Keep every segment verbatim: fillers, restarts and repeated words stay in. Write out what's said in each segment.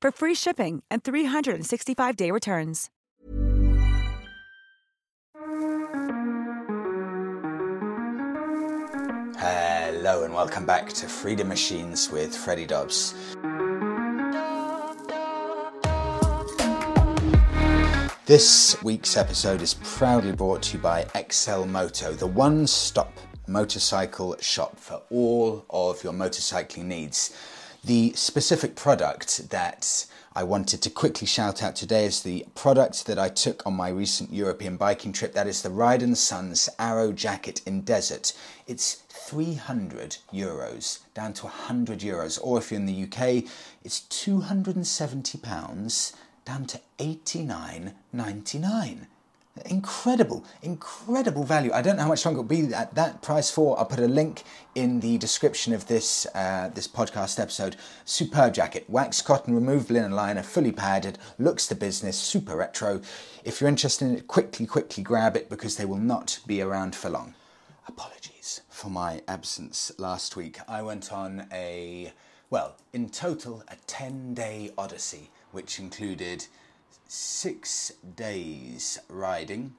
for free shipping and three sixty-five day returns. Hello and welcome back to Freedom Machines with Freddie Dobbs. This week's episode is proudly brought to you by XLMOTO, the one-stop motorcycle shop for all of your motorcycling needs. The specific product that I wanted to quickly shout out today is the product that I took on my recent European biking trip. That is the Ride and Sons Arrow Jacket in Desert. It's three hundred euros, down to one hundred euros. Or if you're in the U K, it's two hundred seventy pounds. Down to eighty-nine ninety-nine. Incredible, incredible value. I don't know how much longer it'll be at that price for. I'll put a link in the description of this uh, this podcast episode. Superb jacket, wax cotton, removed linen liner, fully padded, looks the business, super retro. If you're interested in it, quickly, quickly grab it because they will not be around for long. Apologies for my absence last week. I went on a, well, in total, a ten-day odyssey, which included six days riding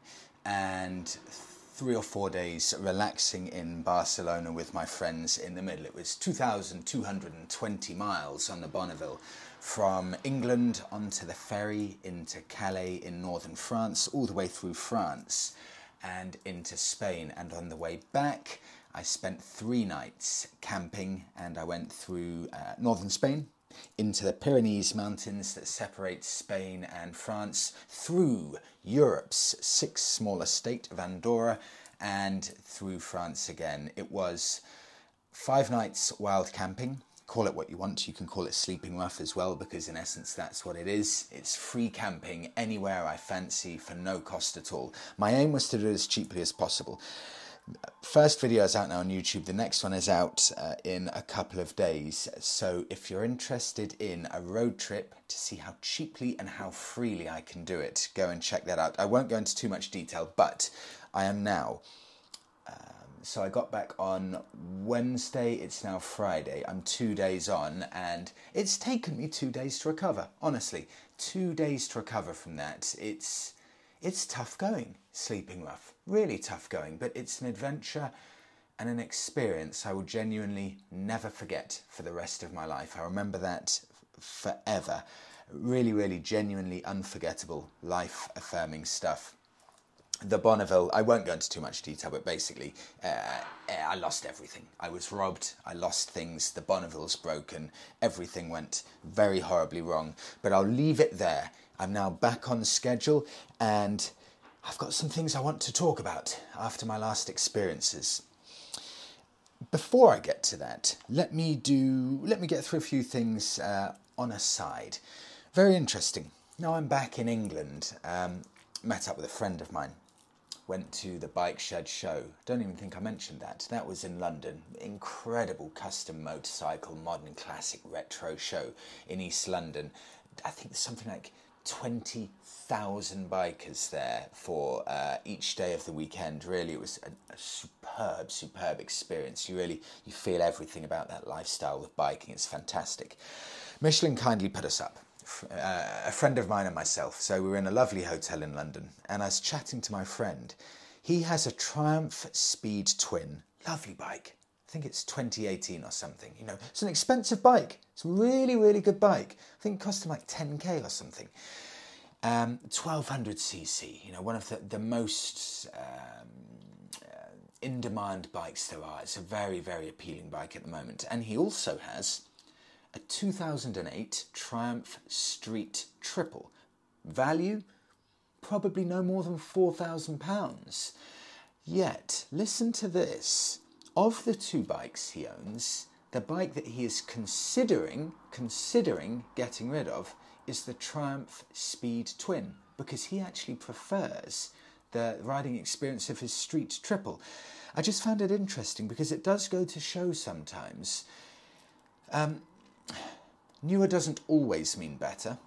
and three or four days relaxing in Barcelona with my friends in the middle. It was two thousand two hundred twenty miles on the Bonneville from England onto the ferry into Calais in northern France, all the way through France and into Spain. And on the way back, I spent three nights camping and I went through uh, northern Spain, into the Pyrenees mountains that separate Spain and France, through Europe's sixth smallest state of Andorra, and through France again. It was five nights wild camping. Call it what you want. You can call it sleeping rough as well, because in essence that's what it is. It's free camping anywhere I fancy for no cost at all. My aim was to do it as cheaply as possible. First video is out now on YouTube. The next one is out uh, in a couple of days. So if you're interested in a road trip to see how cheaply and how freely I can do it, go and check that out. I won't go into too much detail, but I am now. Um, so I got back on Wednesday. It's now Friday. I'm two days on and it's taken me two days to recover. Honestly, two days to recover from that. It's It's tough going, sleeping rough, really tough going, but it's an adventure and an experience I will genuinely never forget for the rest of my life. I remember that forever. Really, really genuinely unforgettable, life-affirming stuff. The Bonneville, I won't go into too much detail, but basically uh, I lost everything. I was robbed, I lost things, the Bonneville's broken, everything went very horribly wrong, but I'll leave it there. I'm now back on schedule and I've got some things I want to talk about after my last experiences. Before I get to that, let me do let me get through a few things uh, on a side. Very interesting. Now I'm back in England. Um, met up with a friend of mine. Went to the Bike Shed show. Don't even think I mentioned that. That was in London. Incredible custom motorcycle, modern, classic, retro show in East London. I think there's something like twenty thousand bikers there for uh, each day of the weekend. Really, it was a, a superb, superb experience. You really, you feel everything about that lifestyle with biking. It's fantastic. Michelin kindly put us up, uh, a friend of mine and myself. So we were in a lovely hotel in London, and I was chatting to my friend. He has a Triumph Speed Twin, lovely bike. I think it's twenty eighteen or something. You know, it's an expensive bike. It's a really, really good bike. I think it cost him like ten K or something. Um, twelve hundred c c, you know, one of the, the most um, uh, in-demand bikes there are. It's a very, very appealing bike at the moment. And he also has a two thousand eight Triumph Street Triple. Value, probably no more than four thousand pounds. Yet, listen to this. Of the two bikes he owns, the bike that he is considering, considering getting rid of is the Triumph Speed Twin, because he actually prefers the riding experience of his Street Triple. I just found it interesting because it does go to show sometimes. Um, newer doesn't always mean better,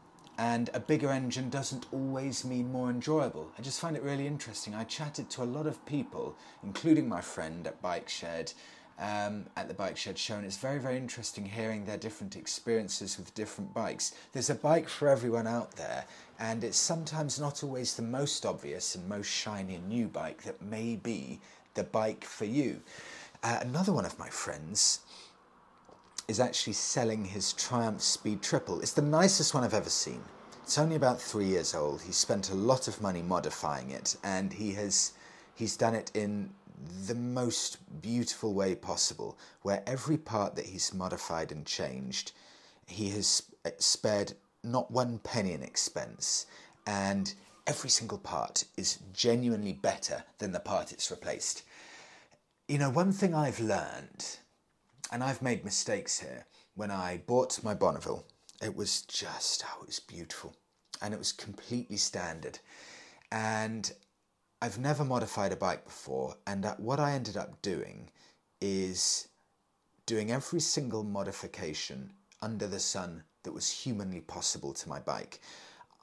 and a bigger engine doesn't always mean more enjoyable. I just find it really interesting. I chatted to a lot of people, including my friend at Bike Shed, um, at the Bike Shed show, and it's very, very interesting hearing their different experiences with different bikes. There's a bike for everyone out there, and it's sometimes not always the most obvious and most shiny and new bike that may be the bike for you. Uh, another one of my friends is actually selling his Triumph Speed Triple. It's the nicest one I've ever seen. It's only about three years old. He spent a lot of money modifying it, and he has he's done it in the most beautiful way possible, where every part that he's modified and changed, he has spared not one penny in expense, and every single part is genuinely better than the part it's replaced. You know, one thing I've learned, and I've made mistakes here. When I bought my Bonneville, it was just, oh, it was beautiful. And it was completely standard. And I've never modified a bike before. And what I ended up doing is doing every single modification under the sun that was humanly possible to my bike.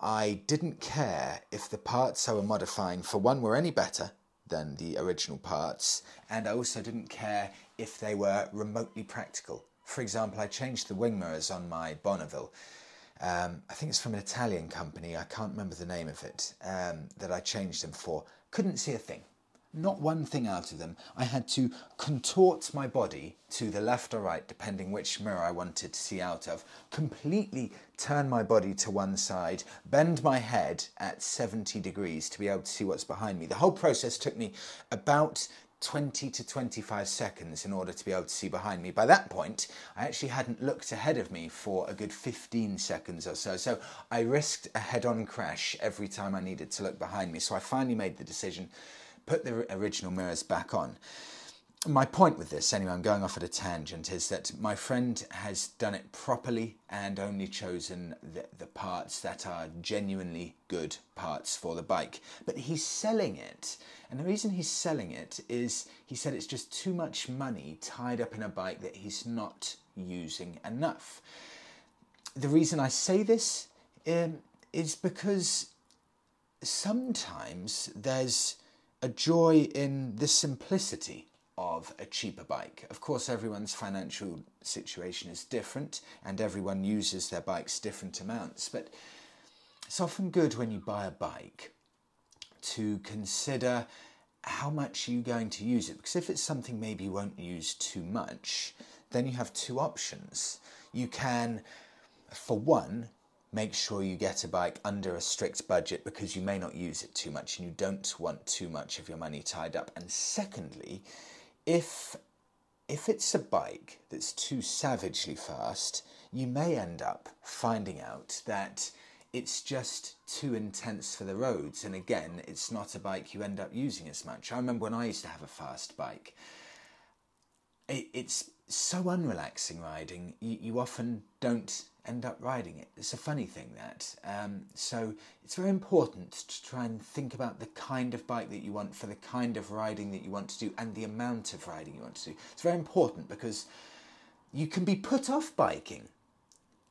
I didn't care if the parts I were modifying, for one, were any better than the original parts, and I also didn't care if they were remotely practical. For example, I changed the wing mirrors on my Bonneville. Um, I think it's from an Italian company, I can't remember the name of it, um, that I changed them for. Couldn't see a thing, not one thing out of them. I had to contort my body to the left or right, depending which mirror I wanted to see out of, completely turn my body to one side, bend my head at seventy degrees to be able to see what's behind me. The whole process took me about twenty to twenty-five seconds in order to be able to see behind me. By that point, I actually hadn't looked ahead of me for a good fifteen seconds or so. So I risked a head-on crash every time I needed to look behind me. So I finally made the decision, put the original mirrors back on. My point with this, anyway, I'm going off at a tangent, is that my friend has done it properly and only chosen the, the parts that are genuinely good parts for the bike. But he's selling it, and the reason he's selling it is he said it's just too much money tied up in a bike that he's not using enough. The reason I say this um, is because sometimes there's a joy in the simplicity of a cheaper bike. Of course, everyone's financial situation is different and everyone uses their bikes different amounts, but it's often good when you buy a bike to consider how much you're going to use it, because if it's something maybe you won't use too much, then you have two options. You can, for one, make sure you get a bike under a strict budget because you may not use it too much and you don't want too much of your money tied up. And secondly, If if it's a bike that's too savagely fast, you may end up finding out that it's just too intense for the roads. And again, it's not a bike you end up using as much. I remember when I used to have a fast bike, it, it's so unrelaxing riding, you, you often don't end up riding it. It's a funny thing that. Um, so it's very important to try and think about the kind of bike that you want for the kind of riding that you want to do and the amount of riding you want to do. It's very important because you can be put off biking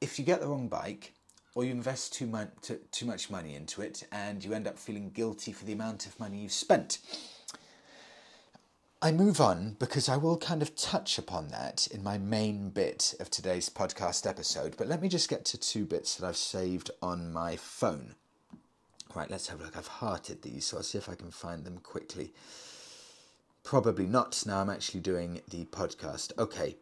if you get the wrong bike or you invest too much too much money into it and you end up feeling guilty for the amount of money you've spent. I move on because I will kind of touch upon that in my main bit of today's podcast episode, but let me just get to two bits that I've saved on my phone. Right, let's have a look. I've hearted these, so I'll see if I can find them quickly. Probably not. Now I'm actually doing the podcast. Okay,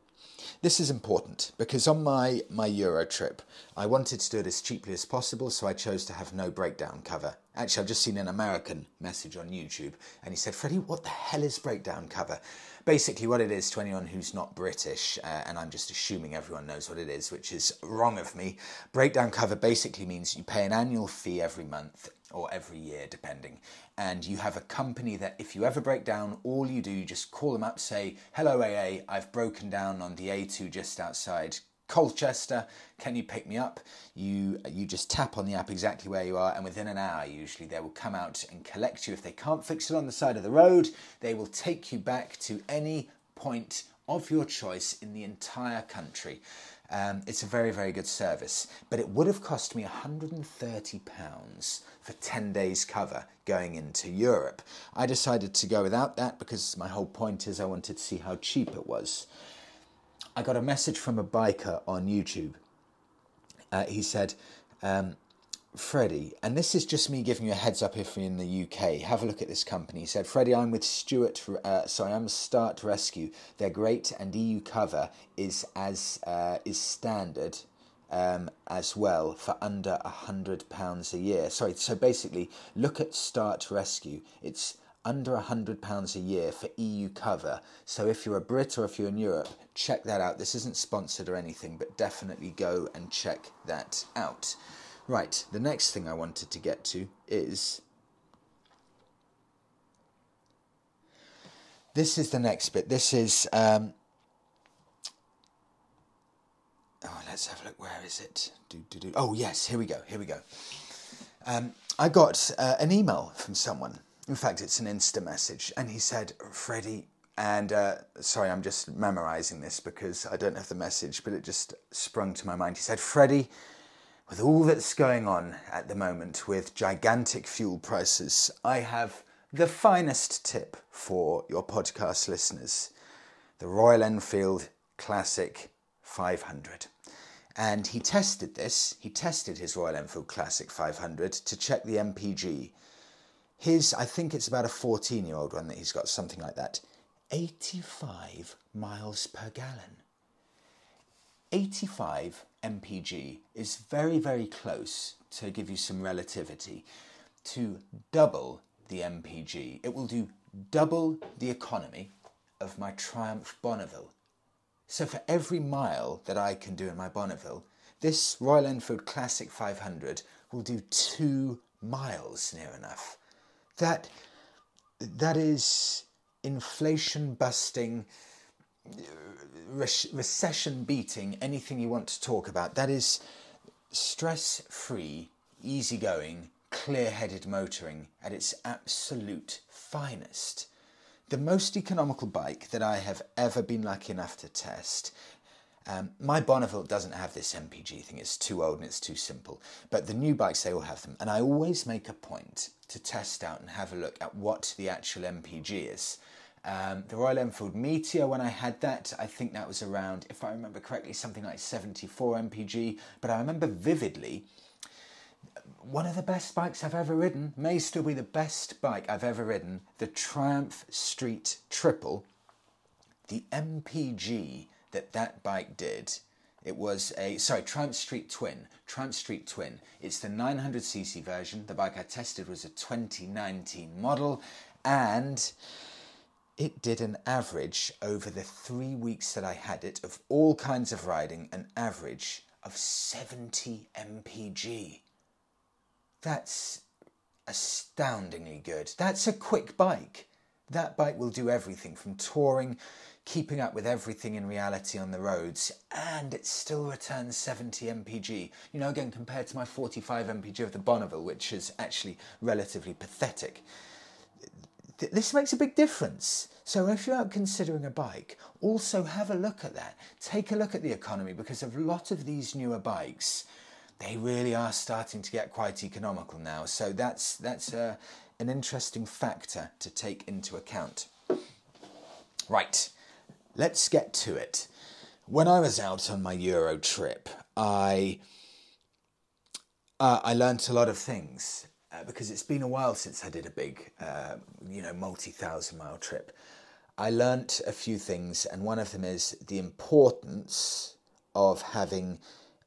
this is important because on my, my Euro trip, I wanted to do it as cheaply as possible, so I chose to have no breakdown cover. Actually, I've just seen an American message on YouTube and he said, Freddie, what the hell is breakdown cover? Basically what it is to anyone who's not British, uh, and I'm just assuming everyone knows what it is, which is wrong of me. Breakdown cover basically means you pay an annual fee every month or every year, depending. And you have a company that if you ever break down, all you do, you just call them up, say, hello A A, I've broken down on the A two just outside Colchester, can you pick me up? You you just tap on the app exactly where you are, and within an hour usually they will come out and collect you. If they can't fix it on the side of the road, they will take you back to any point of your choice in the entire country. Um, it's a very, very good service, but it would have cost me one hundred and thirty pounds for ten days cover going into Europe. I decided to go without that because my whole point is I wanted to see how cheap it was. I got a message from a biker on YouTube. Uh, he said, um, Freddie, and this is just me giving you a heads up if you're in the U K, have a look at this company. He said, Freddie, I'm with Stuart, uh, sorry, I'm Start Rescue. They're great, and E U cover is as uh, is standard um, as well for under one hundred pounds a year. Sorry, so basically, look at Start Rescue. It's under one hundred pounds a year for E U cover. So if you're a Brit or if you're in Europe, check that out. This isn't sponsored or anything, but definitely go and check that out. Right, the next thing I wanted to get to is... This is the next bit. This is... Um... Oh, let's have a look. Where is it? Do, do, do. Oh, yes, here we go. Here we go. Um, I got uh, an email from someone. In fact, it's an Insta message. And he said, Freddie, and uh, sorry, I'm just memorising this because I don't have the message, but it just sprung to my mind. He said, Freddie, with all that's going on at the moment with gigantic fuel prices, I have the finest tip for your podcast listeners, the Royal Enfield Classic five hundred. And he tested this. He tested his Royal Enfield Classic five hundred to check the M P G. His, I think it's about a fourteen-year-old one that he's got, something like that. eighty-five miles per gallon. eighty-five M P G is very, very close, to give you some relativity, to double the M P G. It will do double the economy of my Triumph Bonneville. So for every mile that I can do in my Bonneville, this Royal Enfield Classic five hundred will do two miles near enough. That that is inflation busting, re- recession beating, anything you want to talk about. That is stress free, easygoing, clear-headed motoring at its absolute finest. The most economical bike that I have ever been lucky enough to test. Um, my Bonneville doesn't have this M P G thing, it's too old and it's too simple, but the new bikes, they all have them, and I always make a point to test out and have a look at what the actual M P G is. Um, the Royal Enfield Meteor, when I had that, I think that was around, if I remember correctly, something like seventy-four M P G, but I remember vividly, one of the best bikes I've ever ridden, may still be the best bike I've ever ridden, the Triumph Street Triple, the M P G that that bike did. It was a, sorry, Triumph Street Twin. Triumph Street Twin. It's the nine hundred c c version. The bike I tested was a twenty nineteen model, and it did an average over the three weeks that I had it of all kinds of riding, an average of seventy M P G. That's astoundingly good. That's a quick bike. That bike will do everything from touring, keeping up with everything in reality on the roads, and it still returns seventy M P G. You know, again, compared to my forty-five M P G of the Bonneville, which is actually relatively pathetic. Th- this makes a big difference. So if you're out considering a bike, also have a look at that. Take a look at the economy, because a lot of these newer bikes, they really are starting to get quite economical now. So that's, that's uh, an interesting factor to take into account. Right, let's get to it. When I was out on my Euro trip, I, uh, I learnt a lot of things uh, because it's been a while since I did a big, uh, you know, multi-thousand mile trip. I learnt a few things, and one of them is the importance of having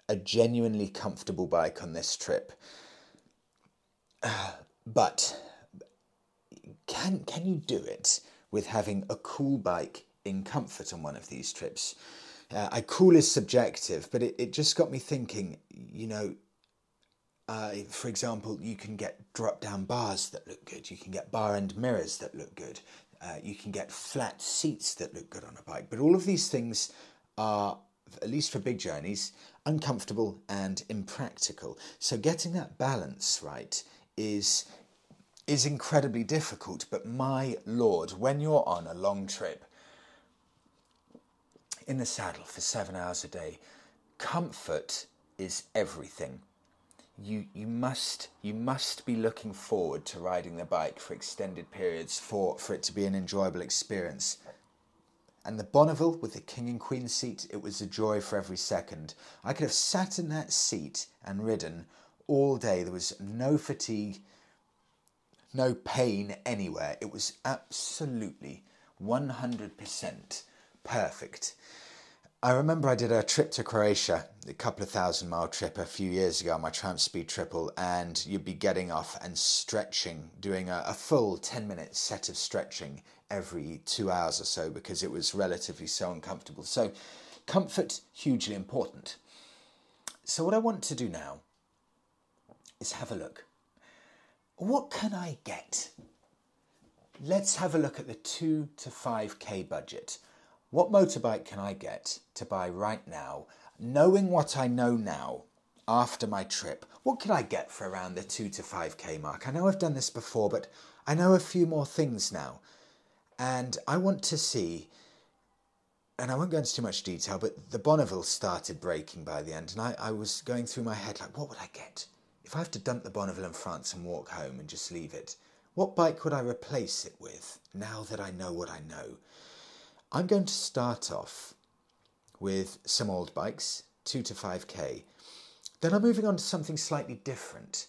a genuinely comfortable bike on this trip. Uh, but can can you do it with having a cool bike in comfort on one of these trips? Uh, I, cool is subjective, but it, it just got me thinking, you know, uh, for example, you can get drop-down bars that look good. You can get bar-end mirrors that look good. Uh, you can get flat seats that look good on a bike. But all of these things are, at least for big journeys, uncomfortable and impractical. So getting that balance right is is incredibly difficult. But my lord, when you're on a long trip, in the saddle for seven hours a day, comfort is everything. You you must you must be looking forward to riding the bike for extended periods for, for it to be an enjoyable experience. And the Bonneville with the king and queen seat, it was a joy for every second. I could have sat in that seat and ridden all day. There was no fatigue, no pain anywhere. It was absolutely one hundred percent perfect. I remember I did a trip to Croatia, a couple of thousand mile trip a few years ago on my Triumph Speed Triple, and you'd be getting off and stretching, doing a, a full ten minute set of stretching every two hours or so because it was relatively so uncomfortable. So comfort, hugely important. So what I want to do now is have a look. What can I get? Let's have a look at the two to five K budget. What motorbike can I get to buy right now? Knowing what I know now, after my trip, what could I get for around the two to five K mark? I know I've done this before, but I know a few more things now. And I want to see, and I won't go into too much detail, but the Bonneville started breaking by the end. And I, I was going through my head, like, what would I get? If I have to dump the Bonneville in France and walk home and just leave it, what bike would I replace it with now that I know what I know? I'm going to start off with some old bikes, two to five K. Then I'm moving on to something slightly different.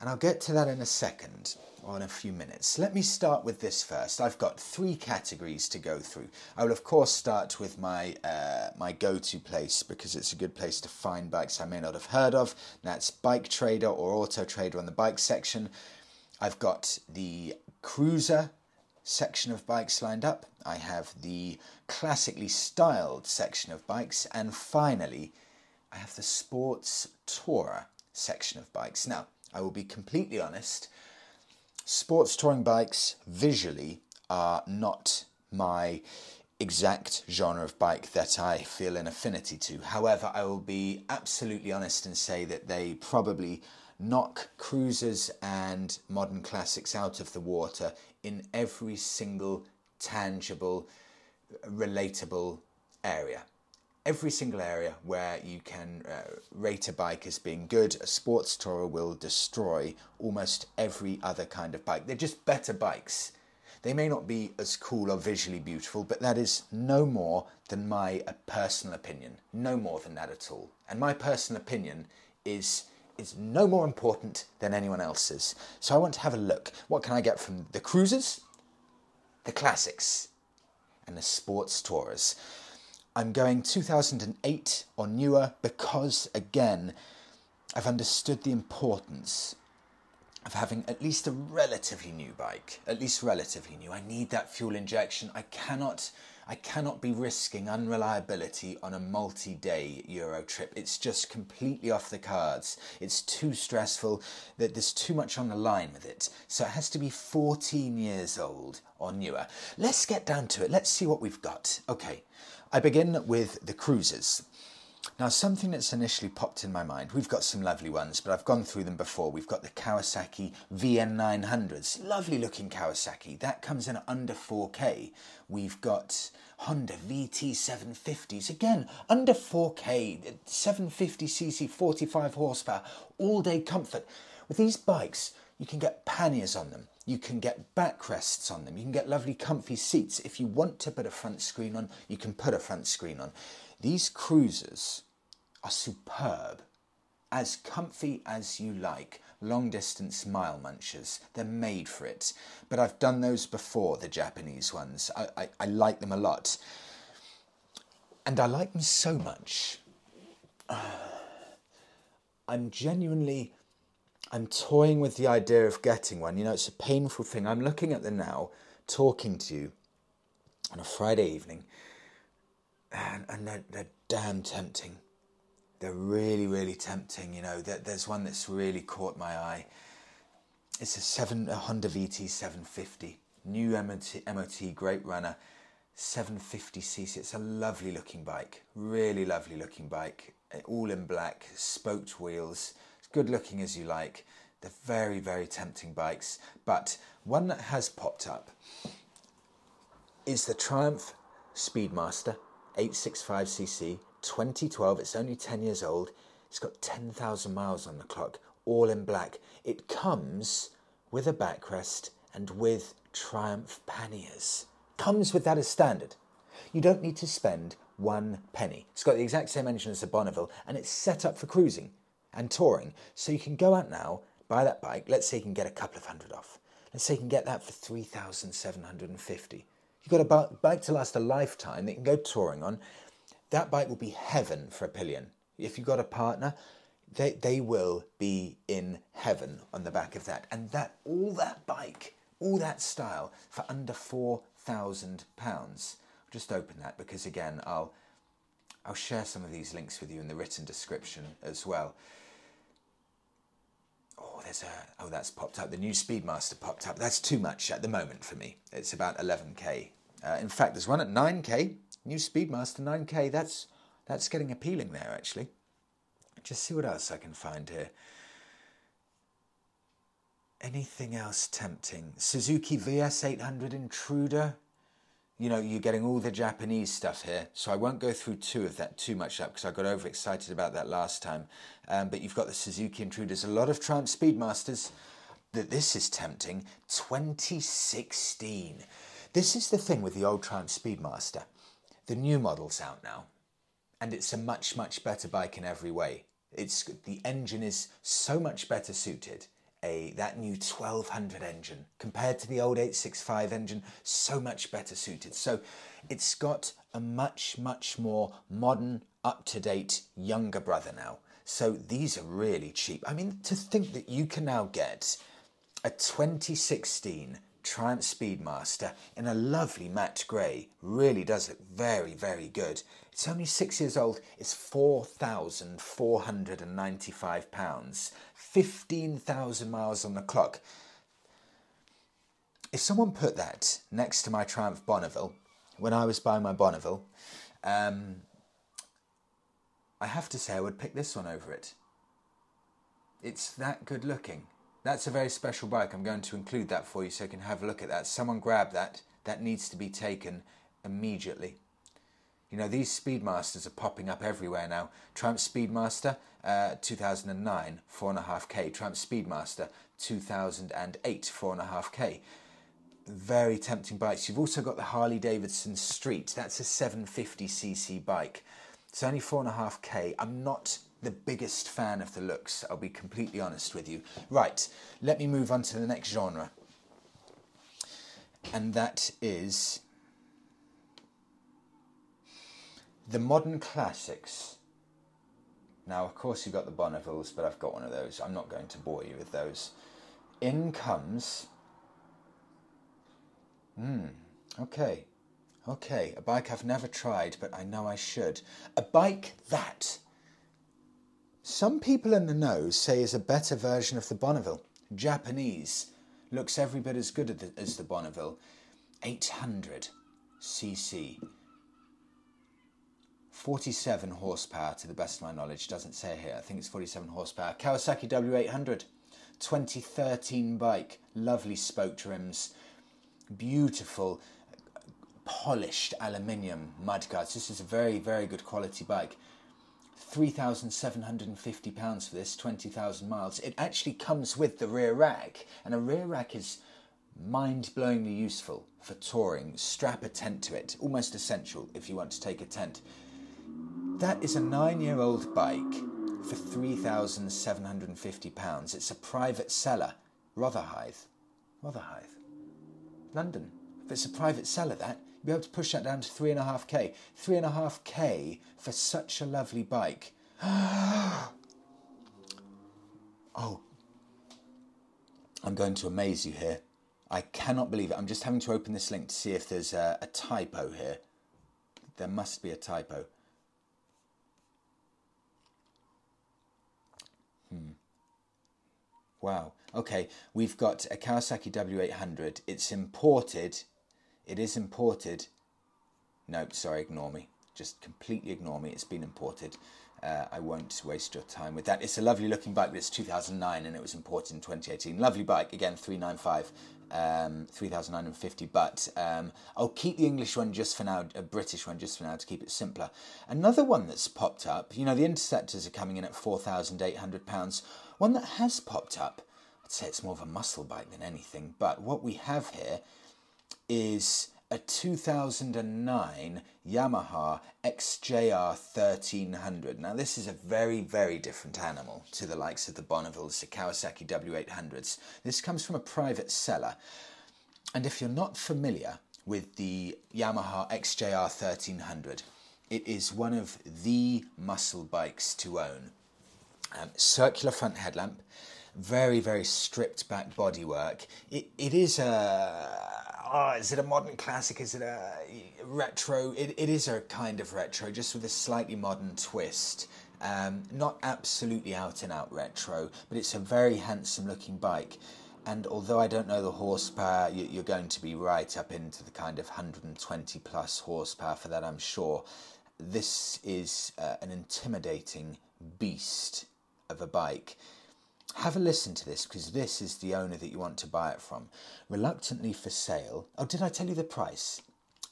And I'll get to that in a second, or in a few minutes. Let me start with this first. I've got three categories to go through. I will, of course, start with my uh, my go-to place, because it's a good place to find bikes I may not have heard of. That's Bike Trader or Auto Trader on the bike section. I've got the Cruiser section of bikes lined up. I have the classically styled section of bikes, and finally I have the sports tourer section of bikes. Now, I will be completely honest, sports touring bikes visually are not my exact genre of bike that I feel an affinity to. However, I will be absolutely honest and say that they probably knock cruisers and modern classics out of the water in every single tangible, relatable area. Every single area where you can uh, rate a bike as being good, a sports tourer will destroy almost every other kind of bike. They're just better bikes. They may not be as cool or visually beautiful, but that is no more than my uh, personal opinion. No more than that at all. And my personal opinion is is no more important than anyone else's. So I want to have a look. What can I get from the cruisers, the classics, and the sports tourers? I'm going two thousand eight or newer because, again, I've understood the importance of having at least a relatively new bike, at least relatively new. I need that fuel injection. I cannot, I cannot be risking unreliability on a multi-day Euro trip. It's just completely off the cards. It's too stressful, that there's too much on the line with it. So it has to be fourteen years old or newer. Let's get down to it. Let's see what we've got. Okay, I begin with the cruisers. Now, something that's initially popped in my mind, we've got some lovely ones, but I've gone through them before. We've got the Kawasaki V N nine hundreds, lovely looking Kawasaki. That comes in under four K. We've got Honda V T seven fifties, again, under four K, seven fifty C C, forty-five horsepower, all-day comfort. With these bikes, you can get panniers on them. You can get backrests on them. You can get lovely comfy seats. If you want to put a front screen on, you can put a front screen on. These cruisers are superb, as comfy as you like, long distance mile munchers. They're made for it. But I've done those before, the Japanese ones. I, I, I like them a lot. And I like them so much. I'm genuinely, I'm toying with the idea of getting one. You know, it's a painful thing. I'm looking at them now, talking to you on a Friday evening, and, and they're, they're damn tempting. They're really, really tempting, you know. There's one that's really caught my eye. It's a, seven, a Honda V T seven fifty, new M O T, M O T great runner, seven fifty C C. It's a lovely looking bike, really lovely looking bike, all in black, spoked wheels, it's good looking as you like. They're very, very tempting bikes. But one that has popped up is the Triumph Speedmaster, eight sixty-five C C. twenty twelve, it's only ten years old, it's got ten thousand miles on the clock, all in black. It comes with a backrest and with Triumph panniers. Comes with that as standard. You don't need to spend one penny. It's got the exact same engine as the Bonneville, and it's set up for cruising and touring. So you can go out now, buy that bike, let's say you can get a couple of hundred off. Let's say you can get that for three thousand seven hundred fifty. You've got a bike to last a lifetime that you can go touring on. That bike will be heaven for a pillion. If you've got a partner, they, they will be in heaven on the back of that. And that all that bike, all that style, for under four thousand pounds. I'll just open that because, again, I'll, I'll share some of these links with you in the written description as well. Oh, there's a, oh, that's popped up. The new Speedmaster popped up. That's too much at the moment for me. It's about eleven K. Uh, in fact, there's one at nine K. New Speedmaster nine K, that's, that's getting appealing there, actually. Just see what else I can find here. Anything else tempting? Suzuki V S eight hundred Intruder. You know, you're getting all the Japanese stuff here, so I won't go through two of that too much up because I got overexcited about that last time. Um, but you've got the Suzuki Intruders, a lot of Triumph Speedmasters. That this is tempting. twenty sixteen. This is the thing with the old Triumph Speedmaster. The new model's out now, and it's a much, much better bike in every way. It's, the engine is so much better suited, a, that new twelve hundred engine, compared to the old eight sixty-five engine, so much better suited. So it's got a much, much more modern, up-to-date, younger brother now. So these are really cheap. I mean, to think that you can now get a twenty sixteen Triumph Speedmaster in a lovely matte grey, really does look very, very good. It's only six years old, it's four thousand four hundred ninety-five pounds, fifteen thousand miles on the clock. If someone put that next to my Triumph Bonneville, when I was buying my Bonneville, um, I have to say I would pick this one over it. It's that good looking. That's a very special bike. I'm going to include that for you so you can have a look at that. Someone grab that. That needs to be taken immediately. You know, these Speedmasters are popping up everywhere now. Triumph Speedmaster, uh, two thousand nine, four point five K. Triumph Speedmaster, two thousand eight, four point five K. Very tempting bikes. You've also got the Harley Davidson Street. That's a seven fifty C C bike. It's only four point five K. I'm not the biggest fan of the looks, I'll be completely honest with you. Right, let me move on to the next genre. And that is the modern classics. Now, of course, you've got the Bonnevilles, but I've got one of those. I'm not going to bore you with those. In comes... Hmm, okay. Okay, a bike I've never tried, but I know I should. A bike that... some people in the know say is a better version of the Bonneville. Japanese. Looks every bit as good as the Bonneville. eight hundred C C. forty-seven horsepower, to the best of my knowledge. Doesn't say here. I think it's forty-seven horsepower. Kawasaki W eight hundred, twenty thirteen bike. Lovely spoke trims, beautiful polished aluminium mudguards. This is a very, very good quality bike. three thousand seven hundred and fifty pounds for this, twenty thousand miles. It actually comes with the rear rack, and a rear rack is mind-blowingly useful for touring. Strap a tent to it, almost essential if you want to take a tent. That is a nine-year-old bike for three thousand seven hundred and fifty pounds. It's a private seller, Rotherhithe, Rotherhithe, London. If it's a private seller, that, you'll be able to push that down to three and a half K. Three and a half K for such a lovely bike. Oh, I'm going to amaze you here. I cannot believe it. I'm just having to open this link to see if there's a, a typo here. There must be a typo. Hmm. Wow. Okay, we've got a Kawasaki W eight hundred. It's imported. It is imported. Nope, sorry, ignore me. Just completely ignore me. It's been imported. Uh, I won't waste your time with that. It's a lovely looking bike, but it's two thousand nine and it was imported in twenty eighteen. Lovely bike. Again, three ninety-five, um, three thousand nine hundred and fifty. But um, I'll keep the English one just for now, a British one just for now, to keep it simpler. Another one that's popped up, you know, the Interceptors are coming in at four thousand eight hundred pounds. One that has popped up, I'd say it's more of a muscle bike than anything, but what we have here is a two thousand nine Yamaha X J R thirteen hundred. Now this is a very, very different animal to the likes of the Bonnevilles, the Kawasaki W eight hundreds. This comes from a private seller. And if you're not familiar with the Yamaha X J R thirteen hundred, it is one of the muscle bikes to own. Um, circular front headlamp, very, very stripped back bodywork. It, it is a, oh, is it a modern classic? Is it a retro? It, it is a kind of retro, just with a slightly modern twist. Um, not absolutely out and out retro, but it's a very handsome looking bike. And although I don't know the horsepower, you, you're going to be right up into the kind of one hundred and twenty plus horsepower for that, I'm sure. This is uh, an intimidating beast of a bike. Have a listen to this, because this is the owner that you want to buy it from. Reluctantly for sale. Oh, did I tell you the price?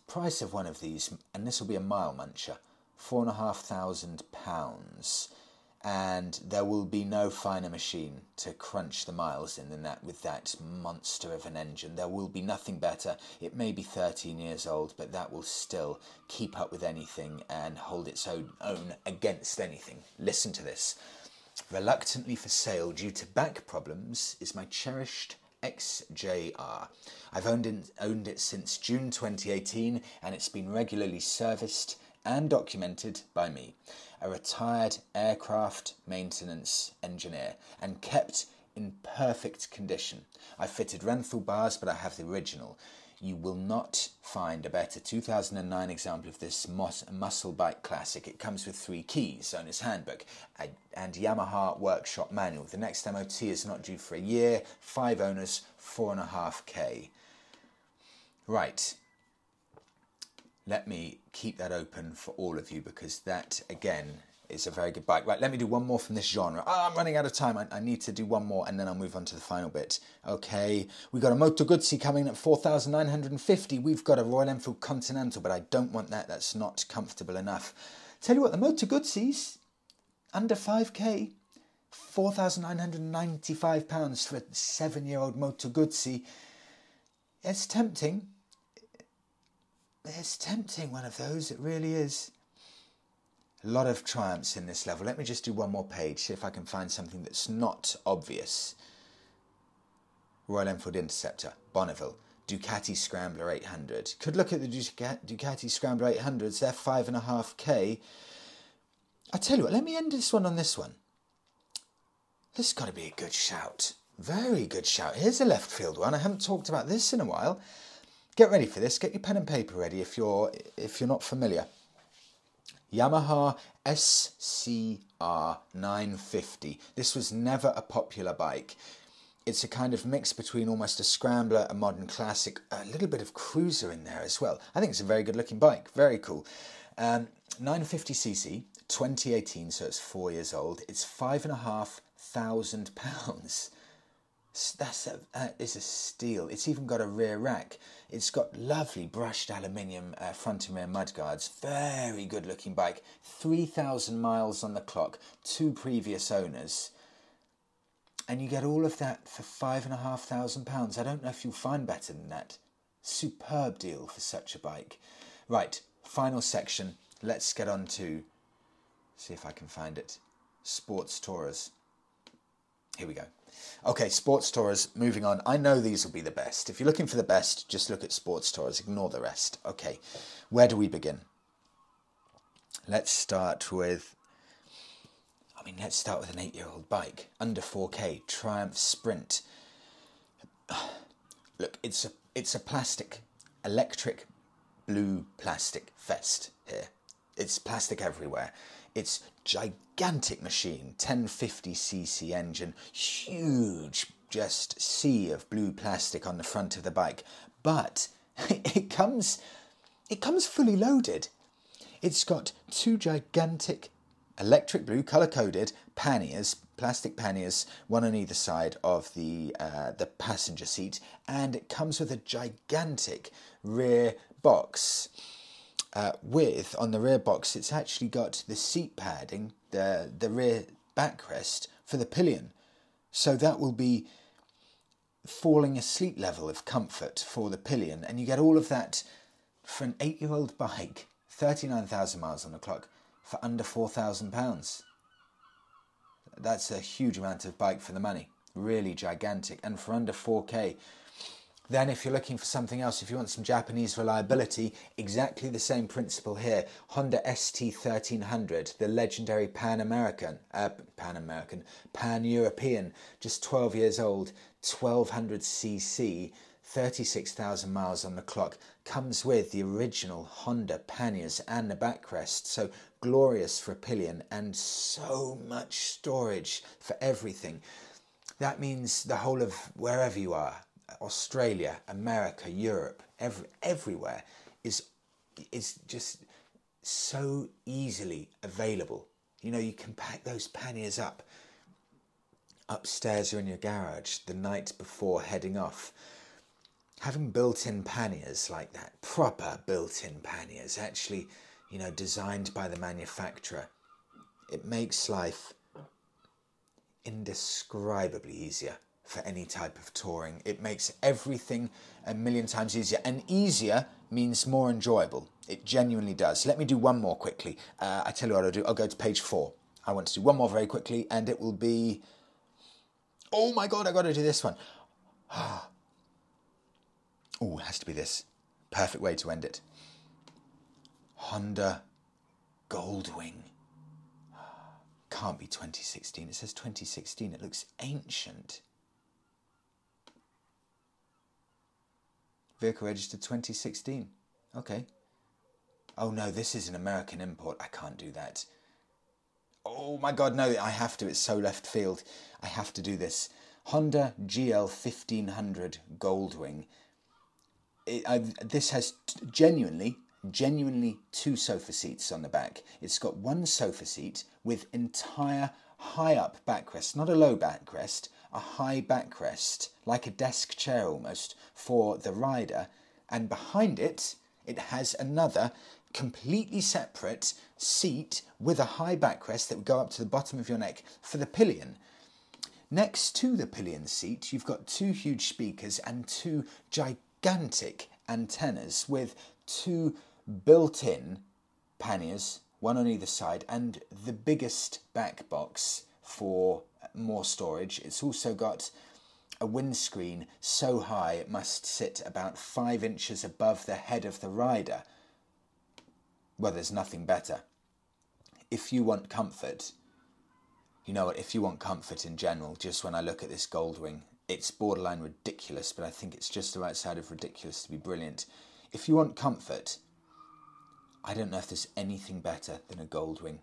Price of one of these, and this will be a mile muncher, four and a half thousand pounds. And there will be no finer machine to crunch the miles in than that with that monster of an engine. There will be nothing better. It may be thirteen years old, but that will still keep up with anything and hold its own, own against anything. Listen to this. Reluctantly for sale due to back problems is my cherished X J R. I've owned it, owned it since June twenty eighteen, and it's been regularly serviced and documented by me, a retired aircraft maintenance engineer, and kept in perfect condition. I fitted Renthal bars, but I have the original. You will not find a better two thousand nine example of this mus muscle bike classic. It comes with three keys, owner's handbook, and Yamaha workshop manual. The next M O T is not due for a year, five owners, four and a half K. Right. Let me keep that open for all of you, because that, again, is a very good bike. Right, let me do one more from this genre. Oh, I'm running out of time. I, I need to do one more, and then I'll move on to the final bit. Okay, we've got a Moto Guzzi coming at four thousand nine hundred and fifty. We've got a Royal Enfield Continental, but I don't want that. That's not comfortable enough. Tell you what, the Moto Guzzi's under five K. four thousand nine hundred and ninety-five pounds for a seven-year-old Moto Guzzi. It's tempting. It's tempting, one of those, it really is. A lot of Triumphs in this level. Let me just do one more page, see if I can find something that's not obvious. Royal Enfield Interceptor, Bonneville, Ducati Scrambler eight hundred. Could look at the Ducati Scrambler eight hundreds, they're five and a half K. I tell you what, let me end this one on this one. This has got to be a good shout. Very good shout. Here's a left field one. I haven't talked about this in a while. Get ready for this. Get your pen and paper ready if you're if you're not familiar. Yamaha S C R nine fifty. This was never a popular bike. It's a kind of mix between almost a scrambler, a modern classic, a little bit of cruiser in there as well. I think it's a very good looking bike. Very cool. Um, nine fifty c c, twenty eighteen, so it's four years old. It's five and a half thousand pounds. That's a, that is a steal. It's even got a rear rack. It's got lovely brushed aluminium uh, front and rear mudguards. Very good looking bike. three thousand miles on the clock, two previous owners. And you get all of that for five and a half thousand pounds. I don't know if you'll find better than that. Superb deal for such a bike. Right, final section. Let's get on to, see if I can find it, sports tourers. Here we go. Okay, sports tourers, moving on. I know these will be the best. If you're looking for the best, just look at sports tourers. Ignore the rest. Okay, where do we begin? Let's start with, I mean, let's start with an eight-year-old bike. Under four K, Triumph Sprint. Look, it's a, it's a plastic, electric blue plastic vest here. It's plastic everywhere. It's gigantic machine, ten fifty c c engine, huge, just sea of blue plastic on the front of the bike. But it comes, it comes fully loaded. It's got two gigantic electric blue colour-coded panniers, plastic panniers, one on either side of the uh, the passenger seat, and it comes with a gigantic rear box. Uh, with, on the rear box, it's actually got the seat padding, the, the rear backrest for the pillion. So that will be falling asleep level of comfort for the pillion. And you get all of that for an eight-year-old bike, thirty-nine thousand miles on the clock, for under four thousand pounds. That's a huge amount of bike for the money. Really gigantic. And for under four K... Then if you're looking for something else, if you want some Japanese reliability, exactly the same principle here. Honda S T thirteen hundred, the legendary Pan-American, uh, Pan-American, Pan-European, just twelve years old, twelve hundred c c, thirty-six thousand miles on the clock. Comes with the original Honda panniers and the backrest, so glorious for a pillion and so much storage for everything. That means the whole of wherever you are, Australia, America, Europe, every, everywhere is is just so easily available. You know, you can pack those panniers up upstairs or in your garage the night before heading off. Having built-in panniers like that, proper built-in panniers, actually, you know, designed by the manufacturer, it makes life indescribably easier. For any type of touring, it makes everything a million times easier, and easier means more enjoyable. It genuinely does. Let me do one more quickly. Uh, I tell you what I'll do. I'll go to page four. I want to do one more very quickly, and it will be. Oh my God! I got to do this one. Oh, it has to be this. Perfect way to end it. Honda Goldwing. Can't be twenty sixteen. It says twenty sixteen. It looks ancient. Vehicle registered twenty sixteen. Okay. Oh no, this is an American import. I can't do that. Oh my God, no, I have to. It's so left field. I have to do this. Honda G L fifteen hundred Goldwing. It, I, this has genuinely, genuinely two sofa seats on the back. It's got one sofa seat with entire high-up backrest, not a low backrest, a high backrest, like a desk chair almost, for the rider, and behind it, it has another completely separate seat with a high backrest that would go up to the bottom of your neck for the pillion. Next to the pillion seat, you've got two huge speakers and two gigantic antennas with two built-in panniers, one on either side, and the biggest back box for more storage. It's also got a windscreen so high it must sit about five inches above the head of the rider. Well, there's nothing better. If you want comfort, you know what, if you want comfort in general, just when I look at this Goldwing, it's borderline ridiculous, but I think it's just the right side of ridiculous to be brilliant. If you want comfort, I don't know if there's anything better than a Goldwing.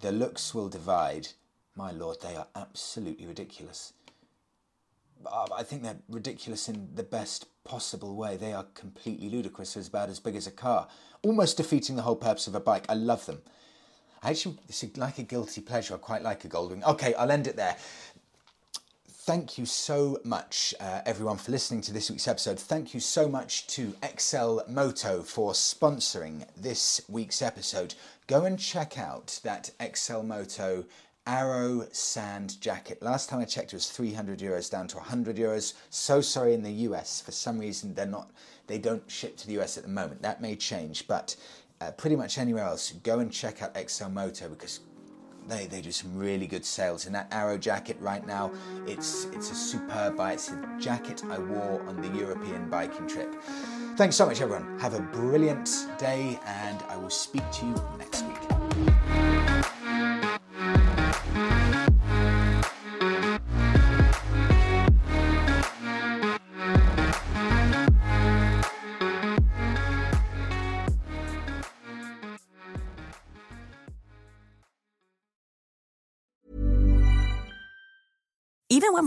The looks will divide. My Lord, they are absolutely ridiculous. uh, I think they're ridiculous in the best possible way. They are completely ludicrous, as about as big as a car, almost defeating the whole purpose of a bike. I love them. I actually, it's like a guilty pleasure. I quite like a Goldwing. Okay, I'll end it there. Thank you so much, uh, everyone, for listening to this week's episode. Thank you so much to XLMOTO for sponsoring this week's episode. Go and check out that XLMOTO Arrow Sand Jacket. Last time I checked, it was three hundred euros down to one hundred euros. So sorry, in the U S, for some reason, they're not, they don't ship to the U S at the moment. That may change, but uh, pretty much anywhere else, go and check out XLMOTO, because They, they do some really good sales. And that Arrow jacket right now, it's it's a superb bike. It's the jacket I wore on the European biking trip. Thanks so much, everyone. Have a brilliant day, and I will speak to you next week. Even when